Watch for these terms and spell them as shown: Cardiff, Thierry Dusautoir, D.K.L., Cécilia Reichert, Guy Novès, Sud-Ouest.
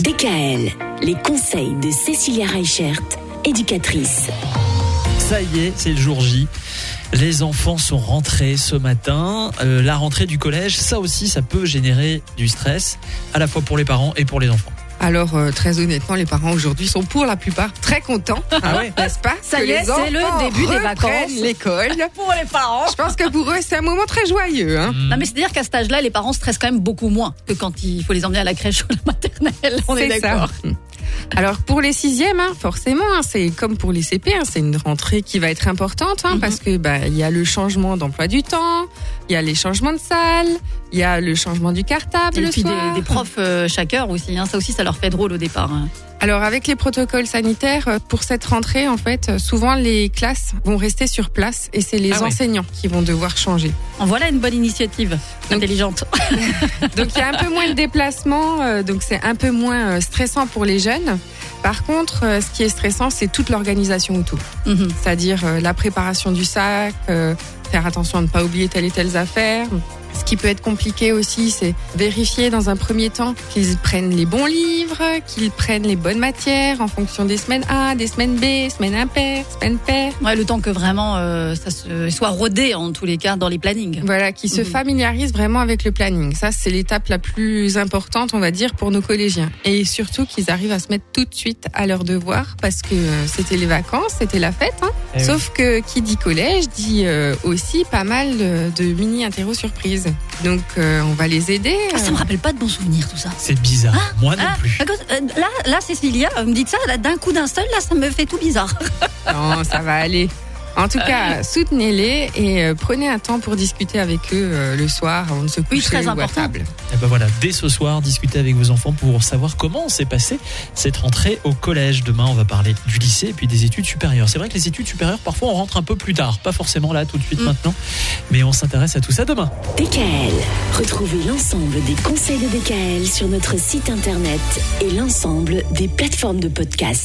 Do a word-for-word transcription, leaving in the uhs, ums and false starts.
D K L, les conseils de Cécilia Reichert, éducatrice. Ça y est, c'est le jour J. Les enfants sont rentrés ce matin. Euh, la rentrée du collège, ça aussi, ça peut générer du stress, à la fois pour les parents et pour les enfants. Alors, euh, très honnêtement, les parents aujourd'hui sont pour la plupart très contents, ah ouais. n'est-ce pas? Ça y est, c'est le début des vacances. L'école. Pour les parents. Je pense que pour eux, c'est un moment très joyeux. Hein. Mmh. Non, mais c'est-à-dire qu'à cet âge-là, les parents stressent quand même beaucoup moins que quand il faut les emmener à la crèche ou à la maternelle. On c'est est d'accord. Ça. Alors pour les sixièmes, hein, forcément, hein, c'est comme pour les C P, hein, c'est une rentrée qui va être importante hein, mm-hmm. parce que bah il y a le changement d'emploi du temps, il y a les changements de salle, il y a le changement du cartable. Et le puis soir. Des, des profs euh, chaque heure aussi, hein, ça aussi ça leur fait drôle au départ. Hein. Alors avec les protocoles sanitaires, pour cette rentrée en fait, souvent les classes vont rester sur place et c'est les ah ouais. enseignants qui vont devoir changer. En voilà une bonne initiative donc, intelligente. Donc il y a un peu moins de déplacements, euh, donc c'est un peu moins stressant pour les jeunes. Par contre, euh, ce qui est stressant, c'est toute l'organisation autour. Mmh. C'est-à-dire euh, la préparation du sac, euh, faire attention à ne pas oublier telles et telles affaires. Ce qui peut être compliqué aussi, c'est vérifier dans un premier temps qu'ils prennent les bons livres, qu'ils prennent les bonnes matières en fonction des semaines A, des semaines B, semaines impaires, semaines paires. Ouais, le temps que vraiment euh, ça se, soit rodé en tous les cas dans les plannings. Voilà, qu'ils mmh. se familiarisent vraiment avec le planning. Ça, c'est l'étape la plus importante, on va dire, pour nos collégiens. Et surtout qu'ils arrivent à se mettre tout de suite à leurs devoirs parce que euh, c'était les vacances, c'était la fête. Hein. Eh Sauf oui. que qui dit collège dit euh, aussi pas mal de, de mini-interros surprises. Donc euh, on va les aider. Ah, ça me rappelle pas de bons souvenirs tout ça. C'est bizarre. Ah, moi non ah, plus. Là, là, Cécilia, vous me dites ça là, d'un coup d'un seul, là, ça me fait tout bizarre. Non, ça va aller. En tout cas, soutenez-les et euh, prenez un temps pour discuter avec eux euh, le soir avant de se coucher oui, très ou à table. Et ben voilà, dès ce soir, discutez avec vos enfants pour savoir comment s'est passée cette rentrée au collège. Demain, on va parler du lycée et puis des études supérieures. C'est vrai que les études supérieures, parfois, on rentre un peu plus tard. Pas forcément là, tout de suite, mmh. maintenant. Mais on s'intéresse à tout ça demain. D K L. Retrouvez l'ensemble des conseils de D K L sur notre site internet et l'ensemble des plateformes de podcast.